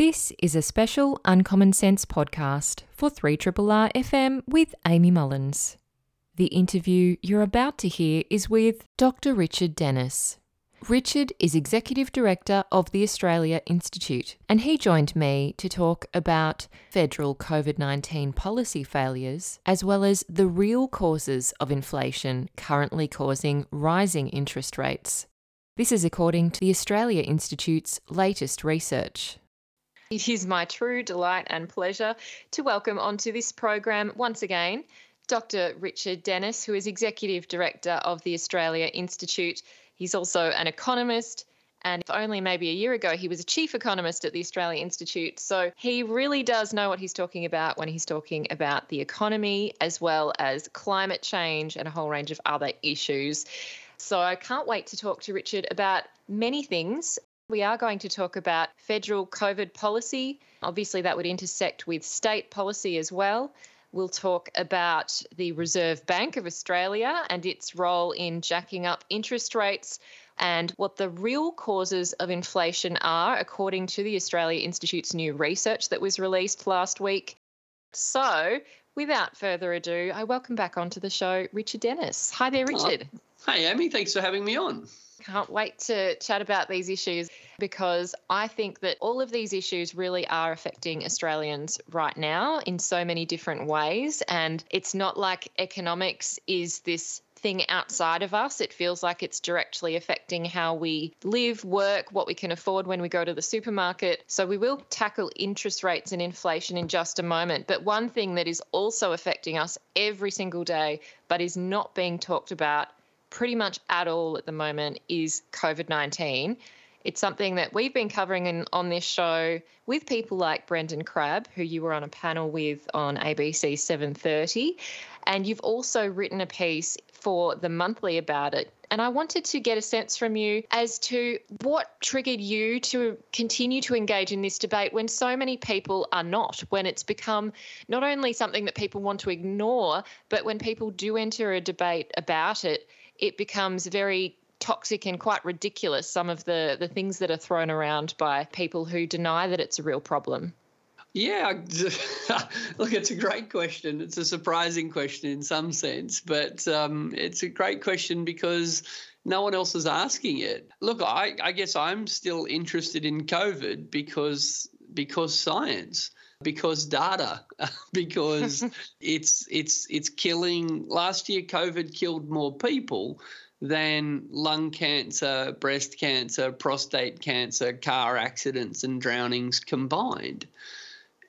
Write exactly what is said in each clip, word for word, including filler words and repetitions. This is a special Uncommon Sense podcast for three R R R F M with Amy Mullins. The interview you're about to hear is with Doctor Richard Dennis. Richard is Executive Director of the Australia Institute, and he joined me to talk about federal COVID nineteen policy failures, as well as the real causes of inflation currently causing rising interest rates. This is according to the Australia Institute's latest research. It is my true delight and pleasure to welcome onto this program once again Doctor Richard Dennis, who is Executive Director of the Australia Institute. He's also an economist, and if only maybe a year ago he was a chief economist at the Australia Institute. So he really does know what he's talking about when he's talking about the economy, as well as climate change and a whole range of other issues. So I can't wait to talk to Richard about many things. We are going to talk about federal COVID policy. Obviously, that would intersect with state policy as well. We'll talk about the Reserve Bank of Australia and its role in jacking up interest rates and what the real causes of inflation are, according to the Australia Institute's new research that was released last week. So, without further ado, I welcome back onto the show Richard Dennis. Hi there, Richard. Oh, hey, Amy. Thanks for having me on. Can't wait to chat about these issues because I think that all of these issues really are affecting Australians right now in so many different ways. And it's not like economics is this thing outside of us. It feels like it's directly affecting how we live, work, what we can afford when we go to the supermarket. So we will tackle interest rates and inflation in just a moment. But one thing that is also affecting us every single day, but is not being talked about pretty much at all at the moment, is COVID nineteen. It's something that we've been covering in, on this show with people like Brendan Crabb, who you were on a panel with on A B C seven thirty. And you've also written a piece for The Monthly about it. And I wanted to get a sense from you as to what triggered you to continue to engage in this debate when so many people are not, when it's become not only something that people want to ignore, but when people do enter a debate about it, it becomes very toxic and quite ridiculous, some of the, the things that are thrown around by people who deny that it's a real problem. Yeah, look, it's a great question. It's a surprising question in some sense, but um, it's a great question because no one else is asking it. Look, I, I guess I'm still interested in COVID because because science. Because data, because it's it's it's killing. Last year, COVID killed more people than lung cancer, breast cancer, prostate cancer, car accidents and drownings combined.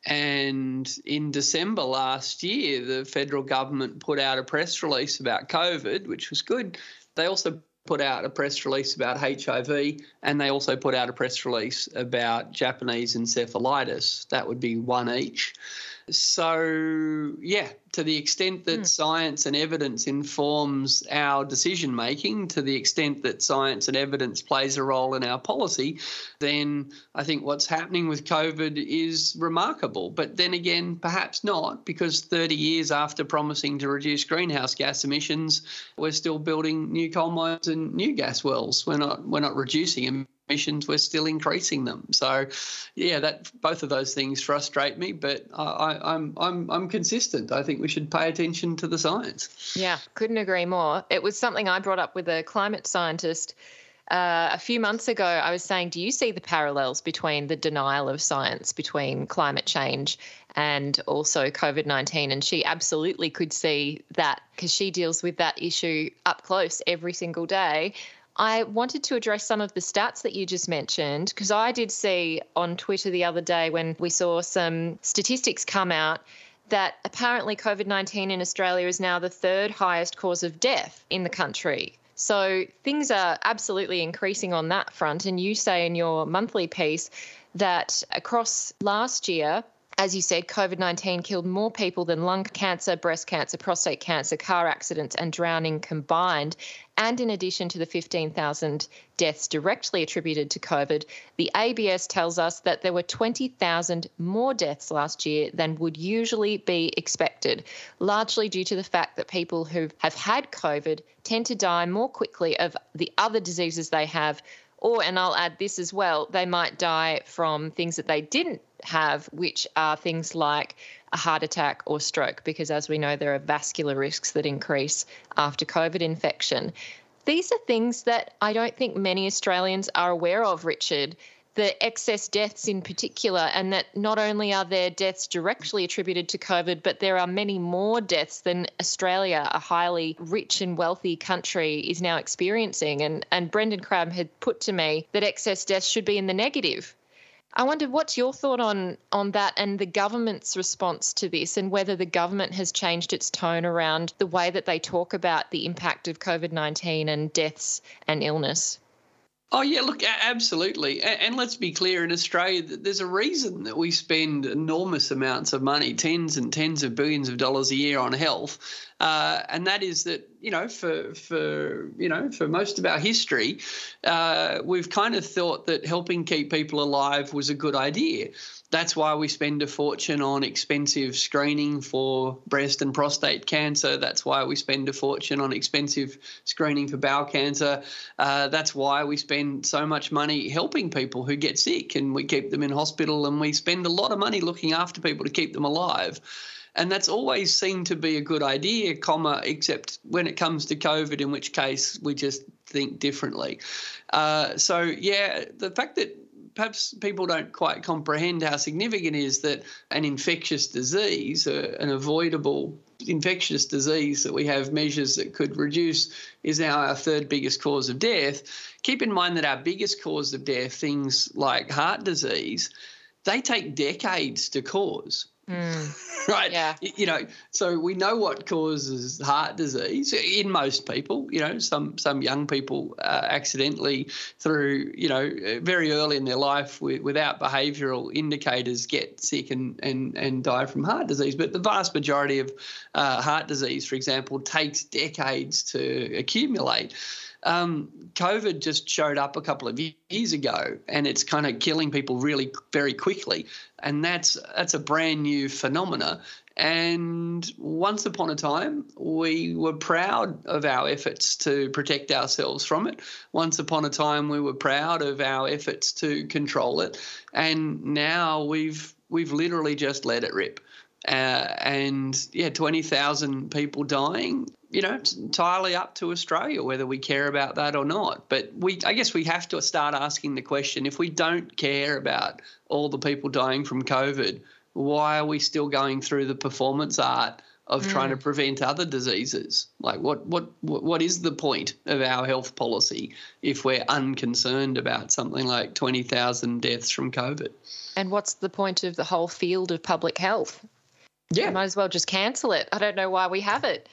And in December last year, the federal government put out a press release about COVID, which was good. They also put out a press release about H I V, and they also put out a press release about Japanese encephalitis. That would be one each. So, yeah, to the extent that mm. science and evidence informs our decision-making, to the extent that science and evidence plays a role in our policy, then I think what's happening with COVID is remarkable. But then again, perhaps not, because thirty years after promising to reduce greenhouse gas emissions, we're still building new coal mines and new gas wells. We're not, we're not reducing them. Emissions, we're still increasing them. So, yeah, that both of those things frustrate me, but I, I'm I'm I'm consistent. I think we should pay attention to the science. Yeah, couldn't agree more. It was something I brought up with a climate scientist uh, a few months ago. I was saying, do you see the parallels between the denial of science between climate change and also COVID nineteen? And she absolutely could see that because she deals with that issue up close every single day. I wanted to address some of the stats that you just mentioned because I did see on Twitter the other day when we saw some statistics come out that apparently COVID nineteen in Australia is now the third highest cause of death in the country. So things are absolutely increasing on that front. And you say in your monthly piece that across last year, as you said, COVID nineteen killed more people than lung cancer, breast cancer, prostate cancer, car accidents and drowning combined. And in addition to the fifteen thousand deaths directly attributed to COVID, the A B S tells us that there were twenty thousand more deaths last year than would usually be expected, largely due to the fact that people who have had COVID tend to die more quickly of the other diseases they have Or, and I'll add this as well, they might die from things that they didn't have, which are things like a heart attack or stroke, because as we know, there are vascular risks that increase after COVID infection. These are things that I don't think many Australians are aware of, Richard, the excess deaths in particular, and that not only are there deaths directly attributed to COVID, but there are many more deaths than Australia, a highly rich and wealthy country, is now experiencing. And, and Brendan Crabb had put to me that excess deaths should be in the negative. I wonder what's your thought on, on that and the government's response to this, and whether the government has changed its tone around the way that they talk about the impact of COVID nineteen and deaths and illness. Oh, yeah, look, absolutely. And let's be clear, in Australia, there's a reason that we spend enormous amounts of money, tens and tens of billions of dollars a year on health. Uh, and that is that, you know, for, for, you know, for most of our history, uh, we've kind of thought that helping keep people alive was a good idea. That's why we spend a fortune on expensive screening for breast and prostate cancer. That's why we spend a fortune on expensive screening for bowel cancer. Uh, that's why we spend so much money helping people who get sick, and we keep them in hospital, and we spend a lot of money looking after people to keep them alive. And that's always seemed to be a good idea, comma, except when it comes to COVID, in which case we just think differently. Uh, so, yeah, the fact that perhaps people don't quite comprehend how significant it is that an infectious disease, uh, an avoidable infectious disease that we have measures that could reduce, is now our third biggest cause of death. Keep in mind that our biggest cause of death, things like heart disease, they take decades to cause. Mm. Right. Yeah. You know, so we know what causes heart disease in most people, you know, some some young people uh, accidentally through, you know, very early in their life with, without behavioural indicators get sick and, and, and die from heart disease. But the vast majority of uh, heart disease, for example, takes decades to accumulate. Um, COVID just showed up a couple of years ago, and it's kind of killing people really very quickly. And that's that's a brand new phenomena. And once upon a time, we were proud of our efforts to protect ourselves from it. Once upon a time, we were proud of our efforts to control it. And now we've we've literally just let it rip. Uh, and, yeah, twenty thousand people dying. You know, it's entirely up to Australia whether we care about that or not. But we, I guess we have to start asking the question, if we don't care about all the people dying from COVID, why are we still going through the performance art of mm. trying to prevent other diseases? Like what, what, what is the point of our health policy if we're unconcerned about something like twenty thousand deaths from COVID? And what's the point of the whole field of public health? Yeah. We might as well just cancel it. I don't know why we have it.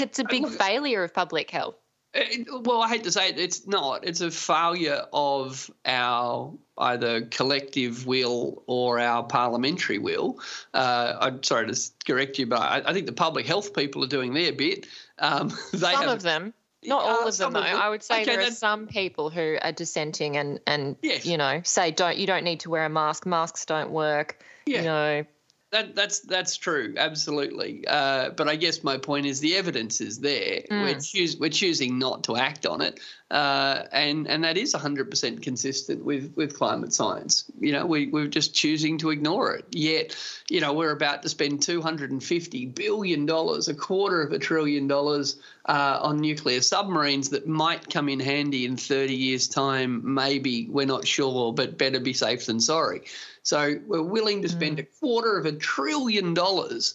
It's a big Look, failure of public health. It, well, I hate to say it, it's not. It's a failure of our either collective will or our parliamentary will. Uh, I'm sorry to correct you, but I, I think the public health people are doing their bit. Um, they Some have, of them. Not all uh, of them, though. Of them. I would say okay, there that's... are some people who are dissenting and, and yes. you know, say don't you don't need to wear a mask. Masks don't work, yeah. you know. That, that's that's true, absolutely. Uh, but I guess my point is the evidence is there. Mm. We're, choos- we're choosing not to act on it, uh, and and that is one hundred percent consistent with, with climate science. You know, we we're just choosing to ignore it. Yet, you know, we're about to spend two hundred fifty billion dollars, a quarter of a trillion dollars, uh, on nuclear submarines that might come in handy in thirty years' time. Maybe, we're not sure, but better be safe than sorry. So we're willing to spend a quarter of a trillion dollars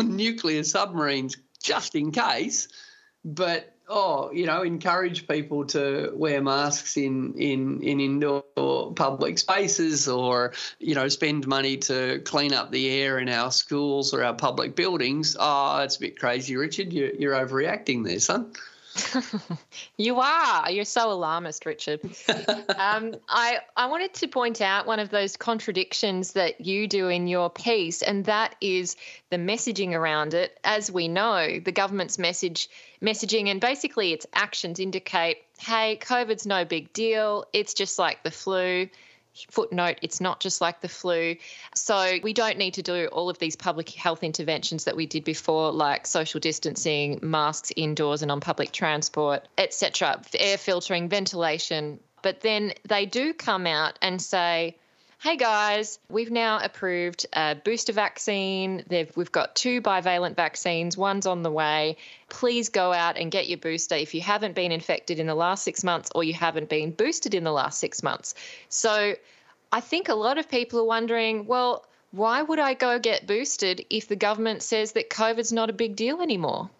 on nuclear submarines just in case, but, oh, you know, encourage people to wear masks in, in, in indoor public spaces, or, you know, spend money to clean up the air in our schools or our public buildings. Oh, that's a bit crazy, Richard. You're, you're overreacting there, son. You are. You're so alarmist, Richard. um, I, I wanted to point out one of those contradictions that you do in your piece, and that is the messaging around it. As we know, the government's message messaging and basically its actions indicate, hey, COVID's no big deal. It's just like the flu. Footnote, it's not just like the flu. So we don't need to do all of these public health interventions that we did before, like social distancing, masks indoors and on public transport, et cetera, air filtering, ventilation. But then they do come out and say, hey guys, we've now approved a booster vaccine. They've, we've got two bivalent vaccines. One's on the way. Please go out and get your booster if you haven't been infected in the last six months or you haven't been boosted in the last six months. So I think a lot of people are wondering, well, why would I go get boosted if the government says that COVID's not a big deal anymore?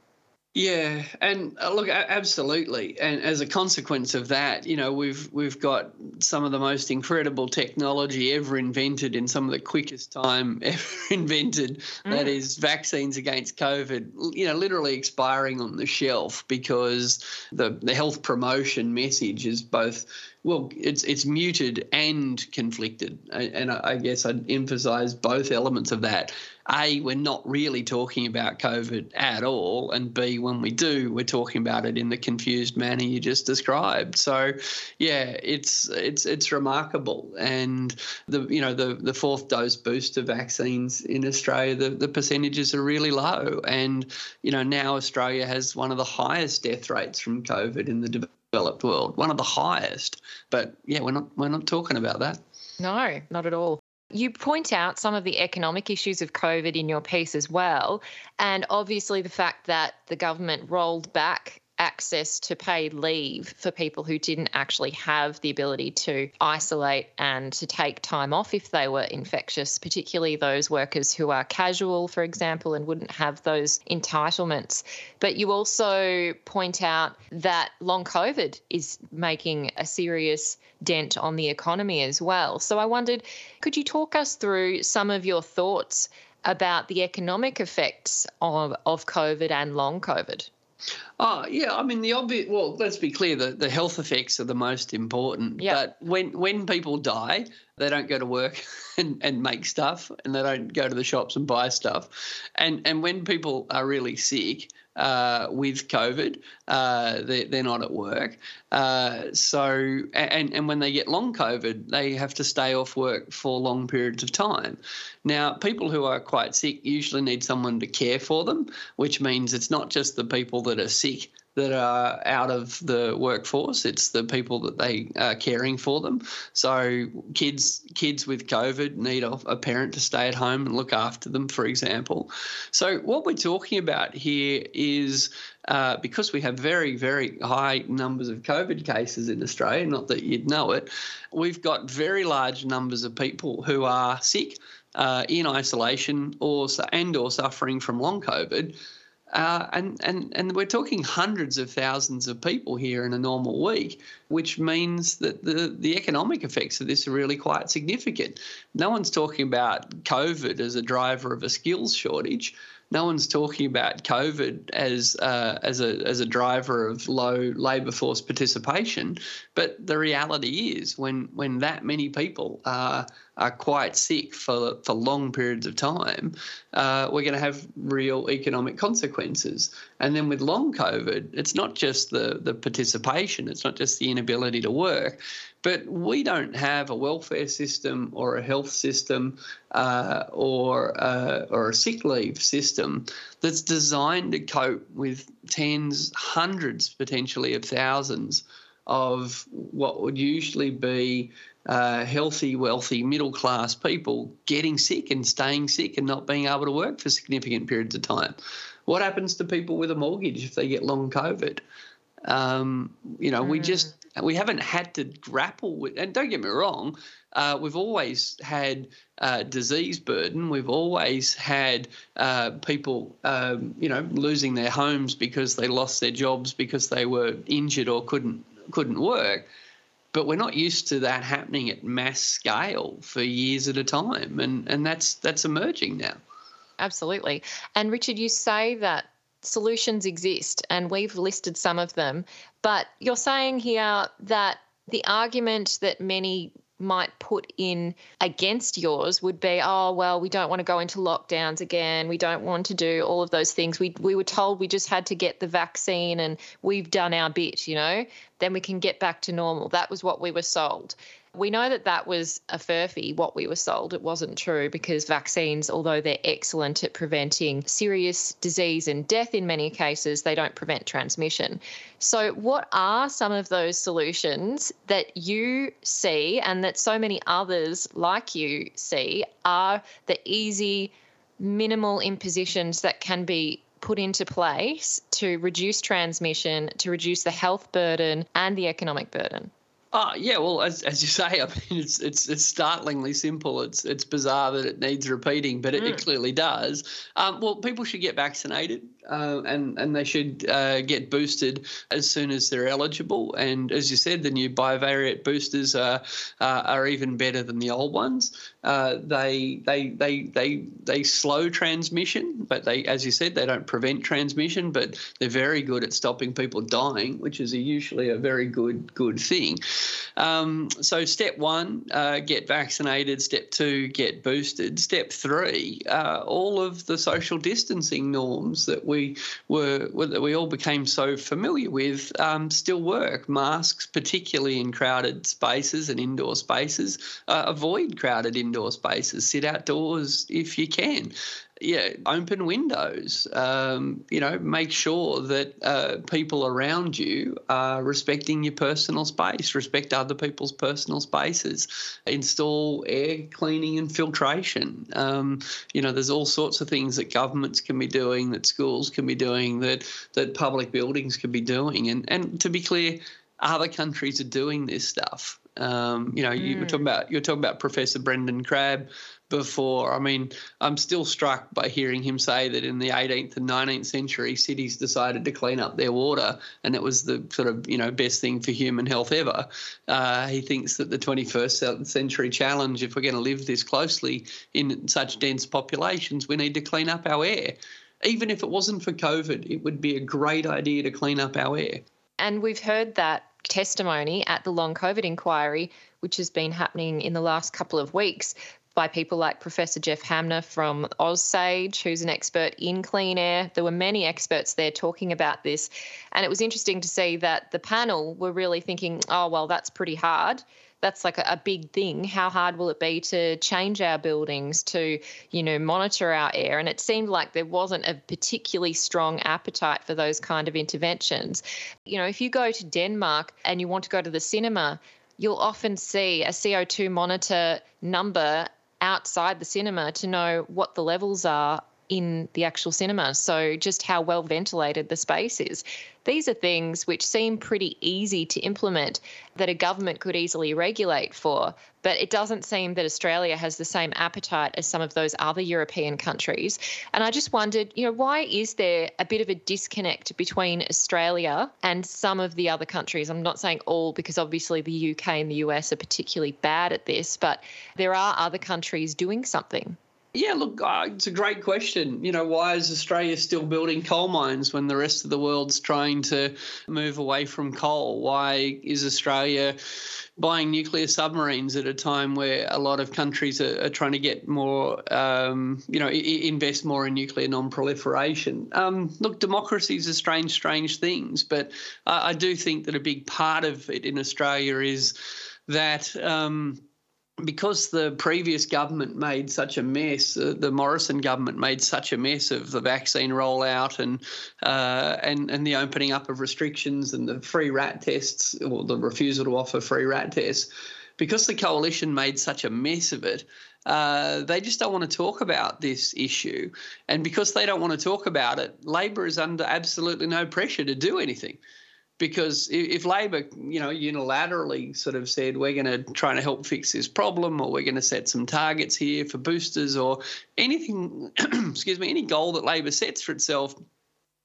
Yeah, and look, absolutely. And as a consequence of that, you know, we've we've got some of the most incredible technology ever invented in some of the quickest time ever invented. Mm. That is vaccines against COVID, you know, literally expiring on the shelf because the, the health promotion message is both, well, it's it's muted and conflicted. And I guess I'd emphasise both elements of that. A, we're not really talking about COVID at all, and B, when we do, we're talking about it in the confused manner you just described. So, yeah, it's it's it's remarkable. And the you know the, the fourth dose booster vaccines in Australia, the, the percentages are really low, and you know now Australia has one of the highest death rates from COVID in the developed world, one of the highest. But yeah, we're not we're not talking about that. No, not at all. You point out some of the economic issues of COVID in your piece as well, and obviously the fact that the government rolled back access to paid leave for people who didn't actually have the ability to isolate and to take time off if they were infectious, particularly those workers who are casual, for example, and wouldn't have those entitlements. But you also point out that long COVID is making a serious dent on the economy as well. So I wondered, could you talk us through some of your thoughts about the economic effects of, of COVID and long COVID? Oh, yeah, I mean, the obvious, well, let's be clear, the, the health effects are the most important. Yep. But when, when people die, they don't go to work and, and make stuff, and they don't go to the shops and buy stuff. And, and when people are really sick uh, with COVID, uh, they, they're not at work. Uh, so and, and when they get long COVID, they have to stay off work for long periods of time. Now, people who are quite sick usually need someone to care for them, which means it's not just the people that are sick that are out of the workforce. It's the people that they are caring for them. So kids kids with COVID need a parent to stay at home and look after them, for example. So what we're talking about here is uh, because we have very, very high numbers of COVID cases in Australia, not that you'd know it, we've got very large numbers of people who are sick uh, in isolation or and or suffering from long COVID. Uh, and, and, and we're talking hundreds of thousands of people here in a normal week, which means that the, the economic effects of this are really quite significant. No one's talking about COVID as a driver of a skills shortage. No one's talking about COVID as uh, as a as a driver of low labour force participation, but the reality is, when when that many people are are quite sick for for long periods of time, uh, we're going to have real economic consequences. And then with long COVID, it's not just the the participation, it's not just the inability to work, but we don't have a welfare system or a health system uh, or uh, or a sick leave system that's designed to cope with tens, hundreds, potentially of thousands of what would usually be uh, healthy, wealthy, middle-class people getting sick and staying sick and not being able to work for significant periods of time. What happens to people with a mortgage if they get long COVID? Um, you know, mm. we just... We haven't had to grapple with, and don't get me wrong, uh, we've always had uh, disease burden. We've always had uh, people, um, you know, losing their homes because they lost their jobs because they were injured or couldn't couldn't work. But we're not used to that happening at mass scale for years at a time, and and that's that's emerging now. Absolutely, and Richard, you say that solutions exist, and we've listed some of them. But you're saying here that the argument that many might put in against yours would be, oh, well, we don't want to go into lockdowns again. We don't want to do all of those things. We we were told we just had to get the vaccine and we've done our bit, you know, then we can get back to normal. That was what we were sold. We know that that was a furphy, what we were sold. It wasn't true, because vaccines, although they're excellent at preventing serious disease and death in many cases, they don't prevent transmission. So what are some of those solutions that you see and that so many others like you see are the easy, minimal impositions that can be put into place to reduce transmission, to reduce the health burden and the economic burden? Oh, yeah, well, as as you say, I mean, it's it's it's startlingly simple. It's it's bizarre that it needs repeating, but it, mm. it clearly does. Um, well, people should get vaccinated. Uh, and, and they should uh, get boosted as soon as they're eligible. And as you said, the new bivalent boosters are uh, are even better than the old ones. Uh, they they they they they slow transmission, but they, as you said, they don't prevent transmission. But they're very good at stopping people dying, which is a, usually a very good good thing. Um, so step one, uh, get vaccinated. Step two, get boosted. Step three, uh, all of the social distancing norms that we We were that we all became so familiar with um, still work. Masks, particularly in crowded spaces and indoor spaces. Uh, avoid crowded indoor spaces. Sit outdoors if you can. Yeah, open windows. Um, you know, make sure that uh, people around you are respecting your personal space, respect other people's personal spaces. Install air cleaning and filtration. Um, you know, there's all sorts of things that governments can be doing, that schools can be doing, that that public buildings can be doing. And and to be clear, other countries are doing this stuff. Um, you know, mm. you were talking about you're talking about Professor Brendan Crabb before. I mean, I'm still struck by hearing him say that in the eighteenth and nineteenth century, cities decided to clean up their water, and it was the sort of, you know, best thing for human health ever. Uh, he thinks that the twenty-first century challenge, if we're going to live this closely in such dense populations, we need to clean up our air. Even if it wasn't for COVID, it would be a great idea to clean up our air. And we've heard that testimony at the long COVID inquiry, which has been happening in the last couple of weeks, by people like Professor Jeff Hamner from OzSAGE, who's an expert in clean air. There were many experts there talking about this. And it was interesting to see that the panel were really thinking, oh, well, that's pretty hard. That's like a big thing. How hard will it be to change our buildings, to, you know, monitor our air? And it seemed like there wasn't a particularly strong appetite for those kind of interventions. You know, if you go to Denmark and you want to go to the cinema, you'll often see a C O two monitor number outside the cinema to know what the levels are in the actual cinema, so just how well ventilated the space is. These are things which seem pretty easy to implement that a government could easily regulate for, but it doesn't seem that Australia has the same appetite as some of those other European countries. And I just wondered, you know, why is there a bit of a disconnect between Australia and some of the other countries? I'm not saying all, because obviously the U K and the U S are particularly bad at this, but there are other countries doing something. Yeah, look, uh, it's a great question. You know, why is Australia still building coal mines when the rest of the world's trying to move away from coal? Why is Australia buying nuclear submarines at a time where a lot of countries are, are trying to get more, um, you know, I- invest more in nuclear non-proliferation? Um, look, democracies are strange, strange things, but uh, I do think that a big part of it in Australia is that um, – because the previous government made such a mess, uh, the Morrison government made such a mess of the vaccine rollout and uh, and and the opening up of restrictions and the free rat tests, or the refusal to offer free rat tests, because the coalition made such a mess of it, uh, they just don't want to talk about this issue. And because they don't want to talk about it, Labor is under absolutely no pressure to do anything. Because if Labor, you know, unilaterally sort of said, we're going to try to help fix this problem, or we're going to set some targets here for boosters, or anything, excuse me, any goal that Labor sets for itself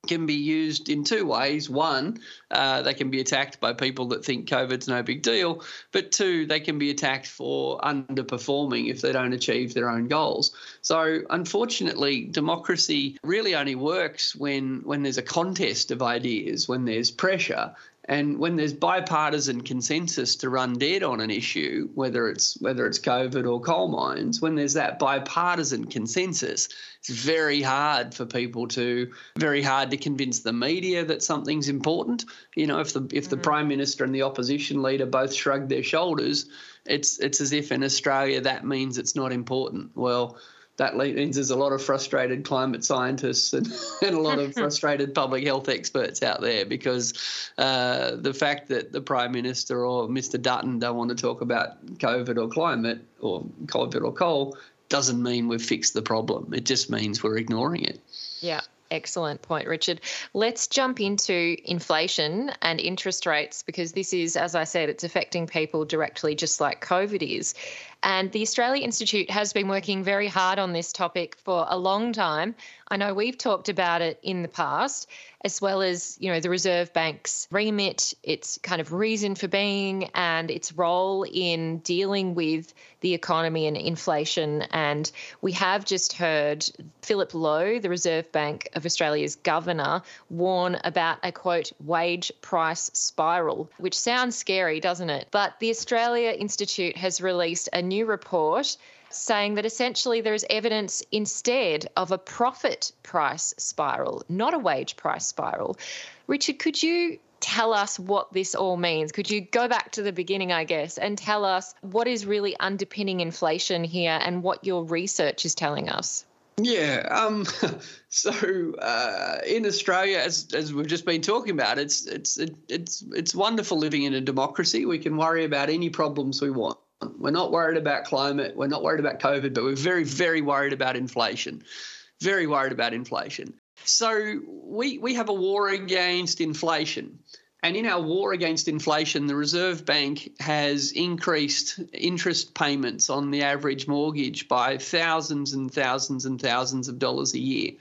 can be used in two ways. One, uh, they can be attacked by people that think COVID's no big deal, but two, they can be attacked for underperforming if they don't achieve their own goals. So unfortunately, democracy really only works when when there's a contest of ideas, when there's pressure. And when there's bipartisan consensus to run dead on an issue, whether it's whether it's COVID or coal mines, when there's that bipartisan consensus, it's very hard for people to very hard to convince the media that something's important. You know, if the if mm-hmm. the Prime Minister and the opposition leader both shrug their shoulders, it's it's as if in Australia that means it's not important. Well, that means there's a lot of frustrated climate scientists and, and a lot of frustrated public health experts out there, because uh, the fact that the Prime Minister or Mister Dutton don't want to talk about COVID or climate or COVID or coal doesn't mean we've fixed the problem. It just means we're ignoring it. Yeah, excellent point, Richard. Let's jump into inflation and interest rates, because this is, as I said, it's affecting people directly just like COVID is. And the Australia Institute has been working very hard on this topic for a long time. I know we've talked about it in the past, as well as, you know, the Reserve Bank's remit, its kind of reason for being, and its role in dealing with the economy and inflation. And we have just heard Philip Lowe, the Reserve Bank of Australia's governor, warn about a, quote, wage price spiral, which sounds scary, doesn't it? But the Australia Institute has released a new report saying that essentially there is evidence instead of a profit price spiral, not a wage price spiral. Richard, could you tell us what this all means? Could you go back to the beginning, I guess, and tell us what is really underpinning inflation here and what your research is telling us? Yeah, um, so uh, in Australia, as as we've just been talking about, it's it's it, it's it's wonderful living in a democracy. We can worry about any problems we want. We're not worried about climate. We're not worried about COVID, but we're very, very worried about inflation, very worried about inflation. So we we have a war against inflation. And in our war against inflation, the Reserve Bank has increased interest payments on the average mortgage by thousands and thousands and thousands of dollars a year.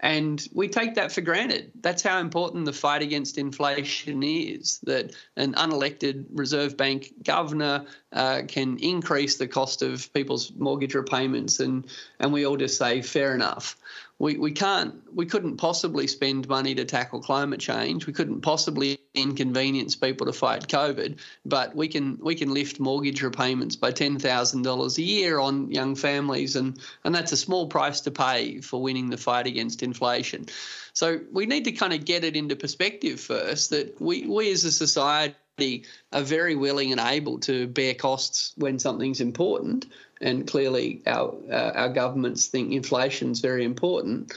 And we take that for granted. That's how important the fight against inflation is, that an unelected Reserve Bank governor uh, can increase the cost of people's mortgage repayments, and, and we all just say, fair enough. We we can't, we couldn't possibly spend money to tackle climate change. We couldn't possibly inconvenience people to fight COVID, but we can we can lift mortgage repayments by ten thousand dollars a year on young families, and, and that's a small price to pay for winning the fight against inflation. So we need to kind of get it into perspective first, that we, we as a society are very willing and able to bear costs when something's important. And clearly our uh, our governments think inflation's very important.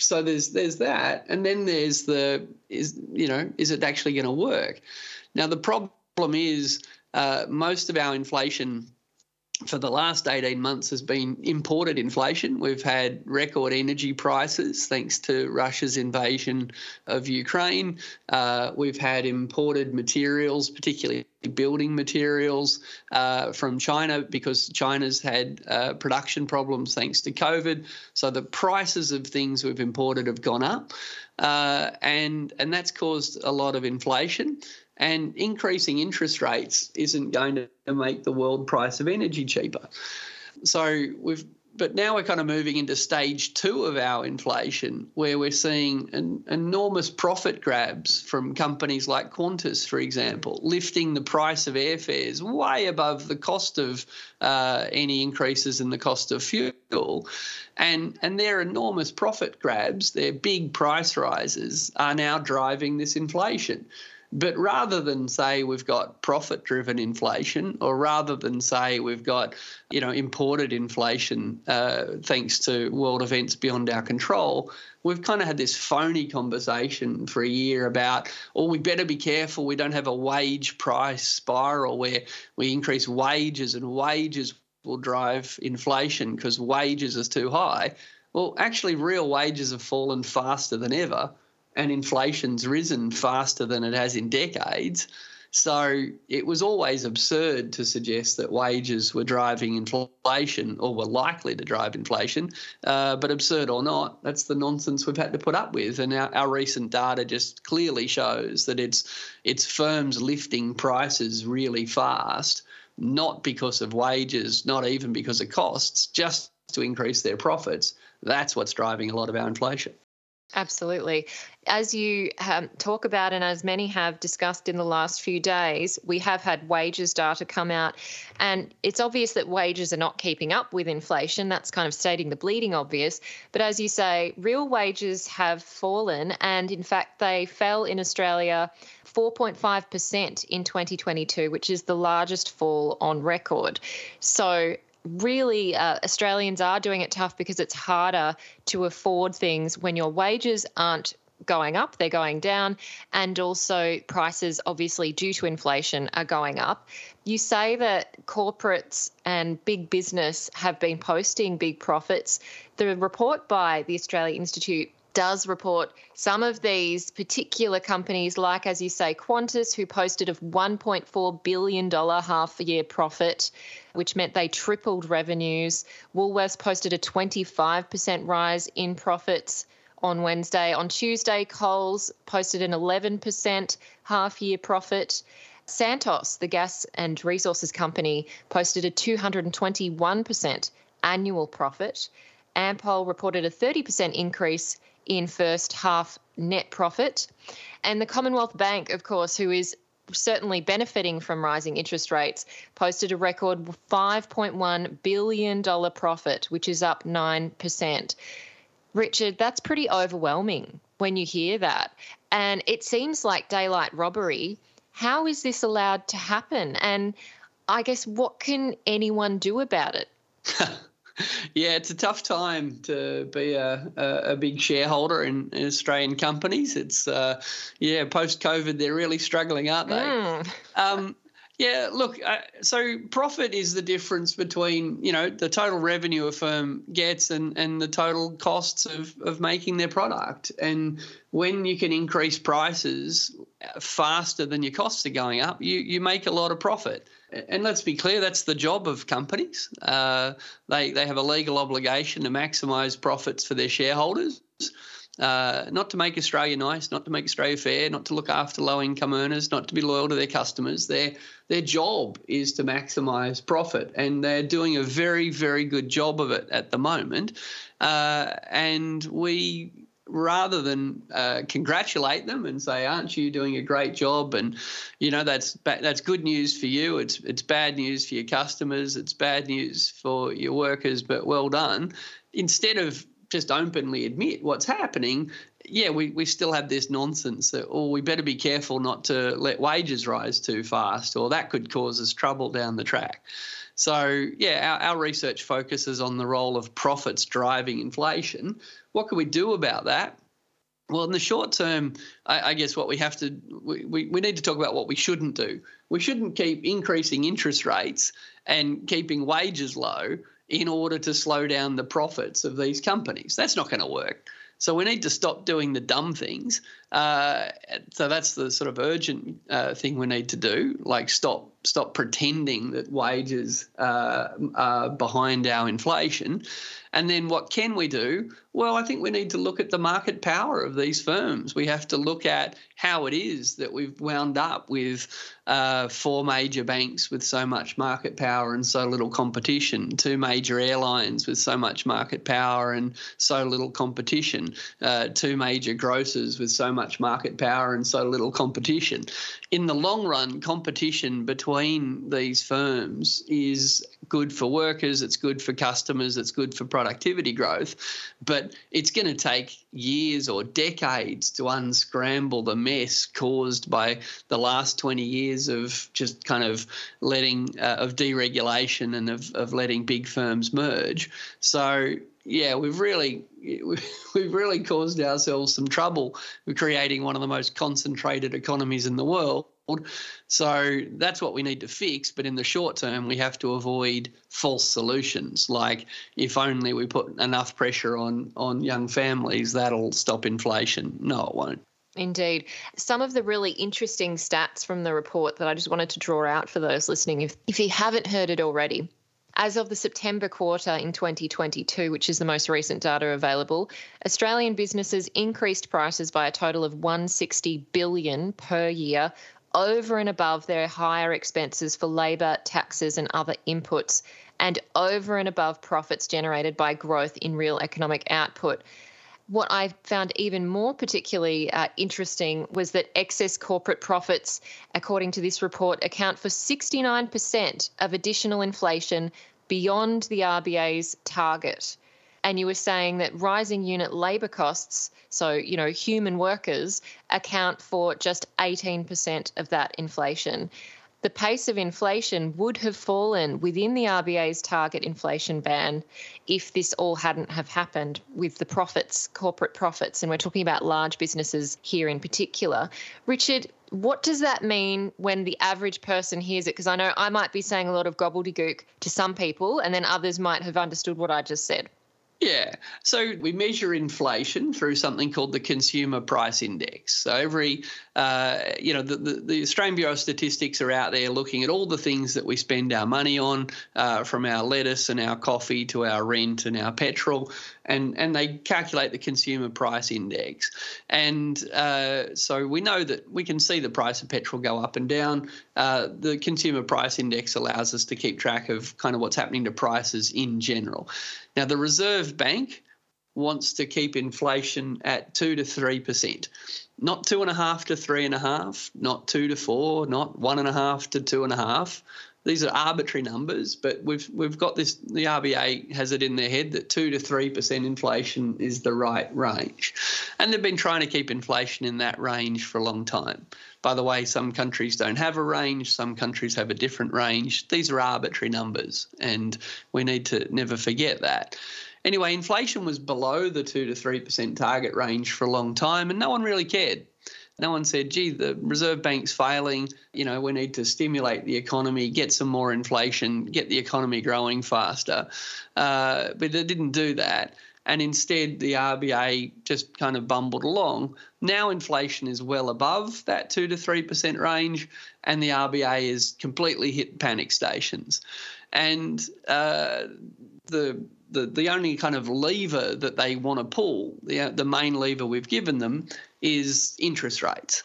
So there's there's that. And then there's the, is you know, is it actually going to work? Now, the problem is uh, most of our inflation for the last eighteen months has been imported inflation. We've had record energy prices thanks to Russia's invasion of Ukraine. Uh, we've had imported materials, particularly building materials uh, from China, because China's had uh, production problems thanks to COVID. So the prices of things we've imported have gone up, uh, and and that's caused a lot of inflation. And increasing interest rates isn't going to make the world price of energy cheaper. So we've, but now we're kind of moving into stage two of our inflation, where we're seeing an, enormous profit grabs from companies like Qantas, for example, lifting the price of airfares way above the cost of uh, any increases in the cost of fuel. And, and their enormous profit grabs, their big price rises, are now driving this inflation. But rather than say we've got profit-driven inflation, or rather than say we've got, you know, imported inflation uh, thanks to world events beyond our control, we've kind of had this phony conversation for a year about, oh, we better be careful we don't have a wage price spiral where we increase wages and wages will drive inflation because wages is too high. Well, actually, real wages have fallen faster than ever, and inflation's risen faster than it has in decades. So it was always absurd to suggest that wages were driving inflation or were likely to drive inflation, uh, but absurd or not, that's the nonsense we've had to put up with. And our, our recent data just clearly shows that it's it's firms lifting prices really fast, not because of wages, not even because of costs, just to increase their profits. That's what's driving a lot of our inflation. Absolutely. As you um, talk about, and as many have discussed in the last few days, we have had wages data come out, and it's obvious that wages are not keeping up with inflation. That's kind of stating the bleeding obvious. But as you say, real wages have fallen, and in fact, they fell in Australia four point five percent in twenty twenty-two, which is the largest fall on record. So really, uh, Australians are doing it tough because it's harder to afford things when your wages aren't going up, they're going down, and also prices, obviously, due to inflation, are going up. You say that corporates and big business have been posting big profits. The report by the Australia Institute does report some of these particular companies, like, as you say, Qantas, who posted a one point four billion dollars half-year profit, which meant they tripled revenues. Woolworths posted a twenty-five percent rise in profits on Wednesday. On Tuesday, Coles posted an eleven percent half-year profit. Santos, the gas and resources company, posted a two hundred twenty-one percent annual profit. Ampol reported a thirty percent increase in first half net profit. And the Commonwealth Bank, of course, who is certainly benefiting from rising interest rates, posted a record five point one billion dollars profit, which is up nine percent. Richard, that's pretty overwhelming when you hear that. And it seems like daylight robbery. How is this allowed to happen? And I guess what can anyone do about it? Yeah, it's a tough time to be a, a, a big shareholder in, in Australian companies. It's, uh, yeah, post-COVID, they're really struggling, aren't they? Mm. Um, yeah, look, uh, so profit is the difference between, you know, the total revenue a firm gets and, and the total costs of, of making their product. And when you can increase prices faster than your costs are going up, you, you make a lot of profit. And let's be clear, that's the job of companies. Uh, they they have a legal obligation to maximise profits for their shareholders, uh, not to make Australia nice, not to make Australia fair, not to look after low-income earners, not to be loyal to their customers. Their, their job is to maximise profit, and they're doing a very, very good job of it at the moment. Uh, and we... rather than uh, congratulate them and say, aren't you doing a great job? And, you know, that's ba- that's good news for you. It's it's bad news for your customers. It's bad news for your workers, but well done. Instead of just openly admit what's happening, yeah, we, we still have this nonsense that, oh, we better be careful not to let wages rise too fast, or that could cause us trouble down the track. So, yeah, our, our research focuses on the role of profits driving inflation. What can we do about that? Well, in the short term, I, I guess what we have to we, – we, we need to talk about what we shouldn't do. We shouldn't keep increasing interest rates and keeping wages low in order to slow down the profits of these companies. That's not going to work. So we need to stop doing the dumb things. Uh, so that's the sort of urgent uh, thing we need to do, like stop stop pretending that wages uh, are behind our inflation. And then what can we do? Well, I think we need to look at the market power of these firms. We have to look at how it is that we've wound up with uh, four major banks with so much market power and so little competition, two major airlines with so much market power and so little competition, uh, two major grocers with so much market power and so little competition. In the long run, competition between these firms is good for workers, it's good for customers, it's good for productivity growth, but it's going to take years or decades to unscramble the mess caused by the last twenty years of just kind of letting uh, of deregulation and of, of letting big firms merge. So yeah, we've really we've really caused ourselves some trouble with creating one of the most concentrated economies in the world. So that's what we need to fix. But in the short term, we have to avoid false solutions like if only we put enough pressure on, on young families, that'll stop inflation. No, it won't. Indeed. Some of the really interesting stats from the report that I just wanted to draw out for those listening, if, if you haven't heard it already. As of the September quarter in twenty twenty-two, which is the most recent data available, Australian businesses increased prices by a total of one hundred sixty billion dollars per year over and above their higher expenses for labour, taxes and other inputs, and over and above profits generated by growth in real economic output. what I found even more particularly uh, interesting was that excess corporate profits, according to this report, account for sixty-nine percent of additional inflation beyond the R B A's target. And you were saying that rising unit labour costs, so, you know, human workers, account for just eighteen percent of that inflation. The pace of inflation would have fallen within the R B A's target inflation band if this all hadn't have happened with the profits, corporate profits, and we're talking about large businesses here in particular. Richard, what does that mean when the average person hears it? Because I know I might be saying a lot of gobbledygook to some people, and then others might have understood what I just said. Yeah. So we measure inflation through something called the Consumer Price Index. So every, uh, you know, the, the, the Australian Bureau of Statistics are out there looking at all the things that we spend our money on, uh, from our lettuce and our coffee to our rent and our petrol, and, and they calculate the Consumer Price Index. And uh, so we know that we can see the price of petrol go up and down. Uh, the Consumer Price Index allows us to keep track of kind of what's happening to prices in general. Now, the Reserve Bank wants to keep inflation at two to three percent, not two and a half to three and a half, not two to four, not one and a half to two and a half. These are arbitrary numbers, but we've we've got this. The R B A has it in their head that two to three percent inflation is the right range, and they've been trying to keep inflation in that range for a long time. By the way, some countries don't have a range. Some countries have a different range. These are arbitrary numbers, and we need to never forget that. Anyway, inflation was below the two to three percent target range for a long time, and no one really cared. No one said, gee, the Reserve Bank's failing, you know, we need to stimulate the economy, get some more inflation, get the economy growing faster. Uh, but they didn't do that. And instead, the R B A just kind of bumbled along. Now inflation is well above that two to three percent range, and the R B A has completely hit panic stations. And uh, the The, the only kind of lever that they want to pull, the, the main lever we've given them, is interest rates.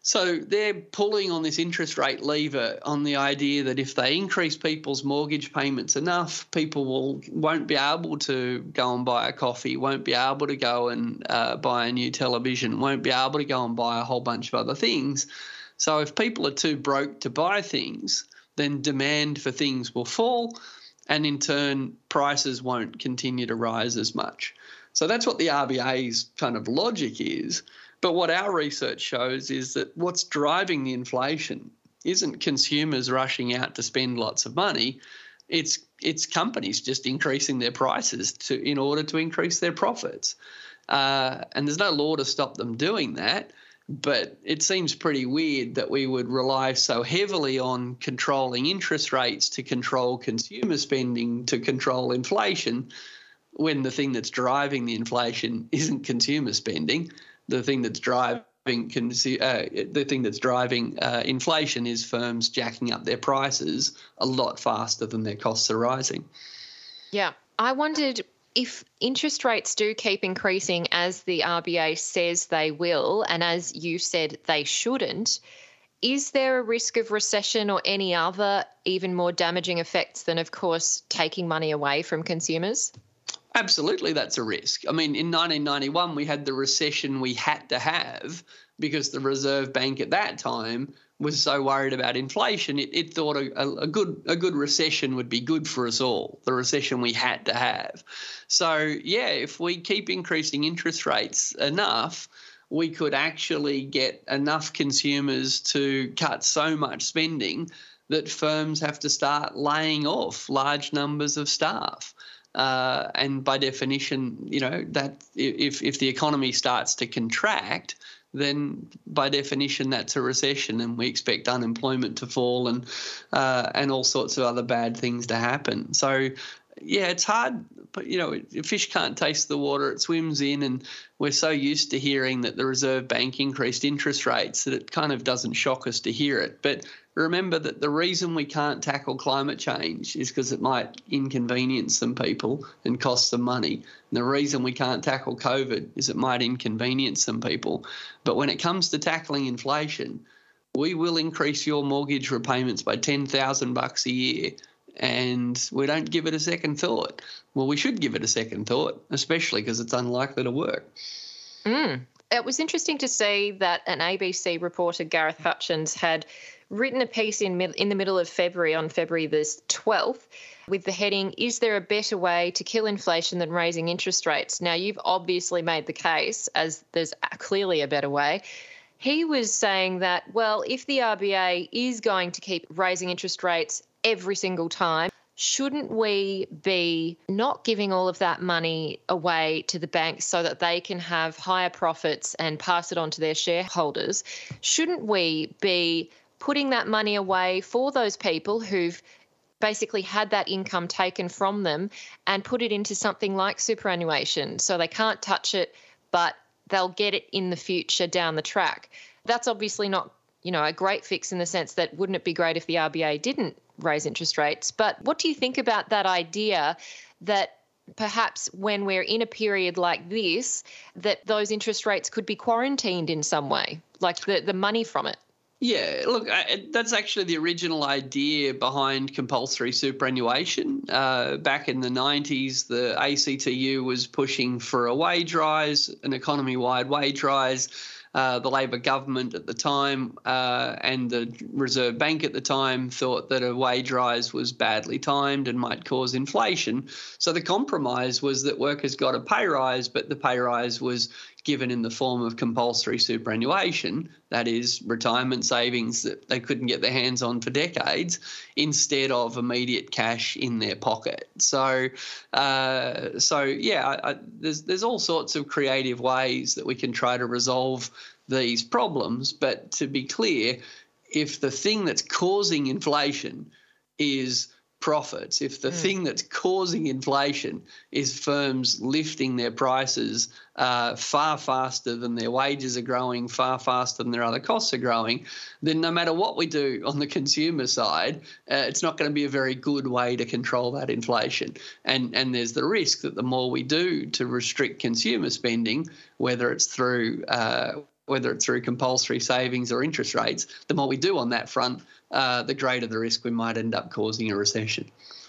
So they're pulling on this interest rate lever on the idea that if they increase people's mortgage payments enough, people will, won't be able to go and buy a coffee, won't be able to go and uh, buy a new television, won't be able to go and buy a whole bunch of other things. So if people are too broke to buy things, then demand for things will fall, and in turn, prices won't continue to rise as much. So that's what the R B A's kind of logic is. But what our research shows is that what's driving the inflation isn't consumers rushing out to spend lots of money. It's it's companies just increasing their prices to in order to increase their profits. Uh, and there's no law to stop them doing that. But it seems pretty weird that we would rely so heavily on controlling interest rates to control consumer spending, to control inflation, when the thing that's driving the inflation isn't consumer spending. The thing that's driving consu- uh, the thing that's driving uh, inflation is firms jacking up their prices a lot faster than their costs are rising. Yeah, I wondered, if interest rates do keep increasing as the R B A says they will, and as you said they shouldn't, is there a risk of recession or any other even more damaging effects than, of course, taking money away from consumers? Absolutely, that's a risk. I mean, in nineteen ninety-one, we had the recession we had to have because the Reserve Bank at that time was so worried about inflation, it, it thought a, a good a good recession would be good for us all, the recession we had to have. So, yeah, if we keep increasing interest rates enough, we could actually get enough consumers to cut so much spending that firms have to start laying off large numbers of staff. Uh, and by definition, you know, that if if the economy starts to contract, then by definition that's a recession, and we expect unemployment to fall and uh, and all sorts of other bad things to happen. So, yeah, it's hard. But, you know, fish can't taste the water it swims in, and we're so used to hearing that the Reserve Bank increased interest rates that it kind of doesn't shock us to hear it. But remember that the reason we can't tackle climate change is because it might inconvenience some people and cost them money. And the reason we can't tackle COVID is it might inconvenience some people. But when it comes to tackling inflation, we will increase your mortgage repayments by ten thousand bucks a year and we don't give it a second thought. Well, we should give it a second thought, especially because it's unlikely to work. Mm. It was interesting to see that an A B C reporter, Gareth Hutchins, had written a piece in in the middle of February, on February the twelfth, with the heading, "Is there a better way to kill inflation than raising interest rates?" Now, you've obviously made the case as there's clearly a better way. He was saying that, well, if the R B A is going to keep raising interest rates every single time, shouldn't we be not giving all of that money away to the banks so that they can have higher profits and pass it on to their shareholders? Shouldn't we be putting that money away for those people who've basically had that income taken from them and put it into something like superannuation so they can't touch it, but they'll get it in the future down the track? That's obviously not, you know, a great fix in the sense that wouldn't it be great if the R B A didn't raise interest rates? But what do you think about that idea that perhaps when we're in a period like this, that those interest rates could be quarantined in some way, like the, the money from it? Yeah, look, I, that's actually the original idea behind compulsory superannuation. Uh, back in the nineties, the A C T U was pushing for a wage rise, an economy-wide wage rise. Uh, the Labor government at the time uh, and the Reserve Bank at the time thought that a wage rise was badly timed and might cause inflation. So the compromise was that workers got a pay rise, but the pay rise was given in the form of compulsory superannuation, that is retirement savings that they couldn't get their hands on for decades, instead of immediate cash in their pocket. So, uh, so yeah, I, I, there's there's all sorts of creative ways that we can try to resolve these problems. But to be clear, if the thing that's causing inflation is profits, if the mm. thing that's causing inflation is firms lifting their prices uh, far faster than their wages are growing, far faster than their other costs are growing, then no matter what we do on the consumer side, uh, it's not going to be a very good way to control that inflation. And, and there's the risk that the more we do to restrict consumer spending, whether it's through uh, whether it's through compulsory savings or interest rates, the more we do on that front, uh, the greater the risk we might end up causing a recession.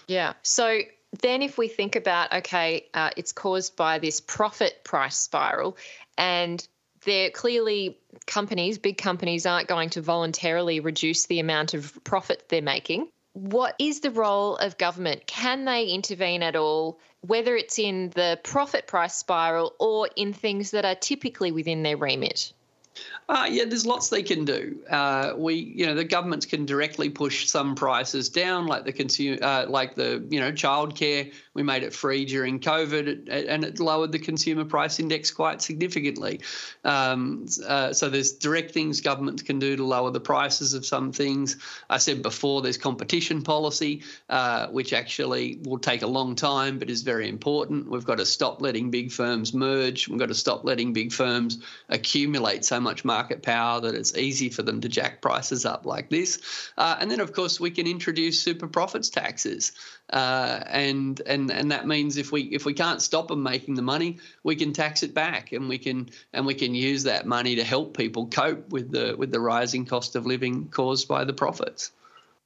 Yeah. So then if we think about, okay, uh, it's caused by this profit price spiral, and there clearly companies, big companies, aren't going to voluntarily reduce the amount of profit they're making. What is the role of government? Can they intervene at all, whether it's in the profit price spiral or in things that are typically within their remit? Uh, yeah, there's lots they can do. Uh, we, you know, the governments can directly push some prices down, like the consumer, uh, like the, you know, childcare. We made it free during COVID, and it lowered the consumer price index quite significantly. Um, uh, so there's direct things governments can do to lower the prices of some things. I said before, there's competition policy, uh, which actually will take a long time, but is very important. We've got to stop letting big firms merge. We've got to stop letting big firms accumulate so much market power that it's easy for them to jack prices up like this. Uh, and then, of course, we can introduce super profits taxes. Uh, and and and that means if we if we can't stop them making the money, we can tax it back, and we can and we can use that money to help people cope with the with the rising cost of living caused by the profits.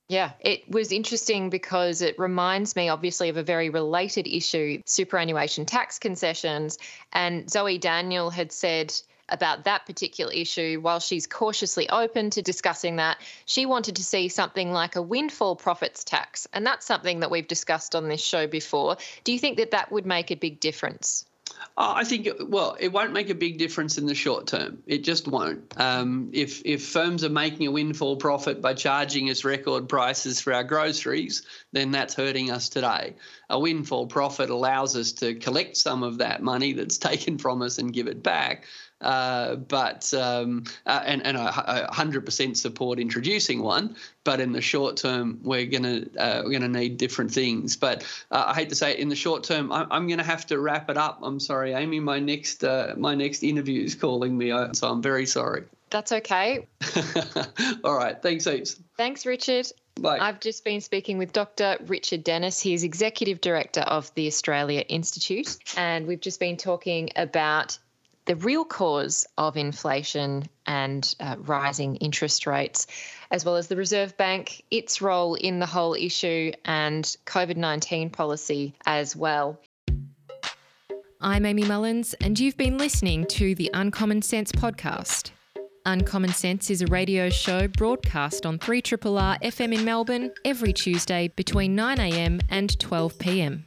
Yeah, it was interesting because it reminds me, obviously, of a very related issue, superannuation tax concessions. And Zoe Daniel had said about that particular issue, while she's cautiously open to discussing that, she wanted to see something like a windfall profits tax. And that's something that we've discussed on this show before. Do you think that that would make a big difference? Oh, I think, well, it won't make a big difference in the short term. It just won't. Um, if if firms are making a windfall profit by charging us record prices for our groceries, then that's hurting us today. A windfall profit allows us to collect some of that money that's taken from us and give it back. Uh, but um, uh, and and I, I one hundred percent support introducing one. But in the short term, we're gonna uh, we're gonna need different things. But uh, I hate to say it, in the short term, I'm, I'm gonna have to wrap it up. I'm sorry, Amy. My next uh, my next interview is calling me, so I'm very sorry. That's okay. All right. Thanks, heaps. Thanks, Richard. Bye. I've just been speaking with Doctor Richard Dennis. He is Executive Director of the Australia Institute, and we've just been talking about the real cause of inflation and uh, rising interest rates, as well as the Reserve Bank, its role in the whole issue, and COVID nineteen policy as well. I'm Amy Mullins, and you've been listening to the Uncommon Sense podcast. Uncommon Sense is a radio show broadcast on three R R R F M in Melbourne every Tuesday between nine a m and twelve p m.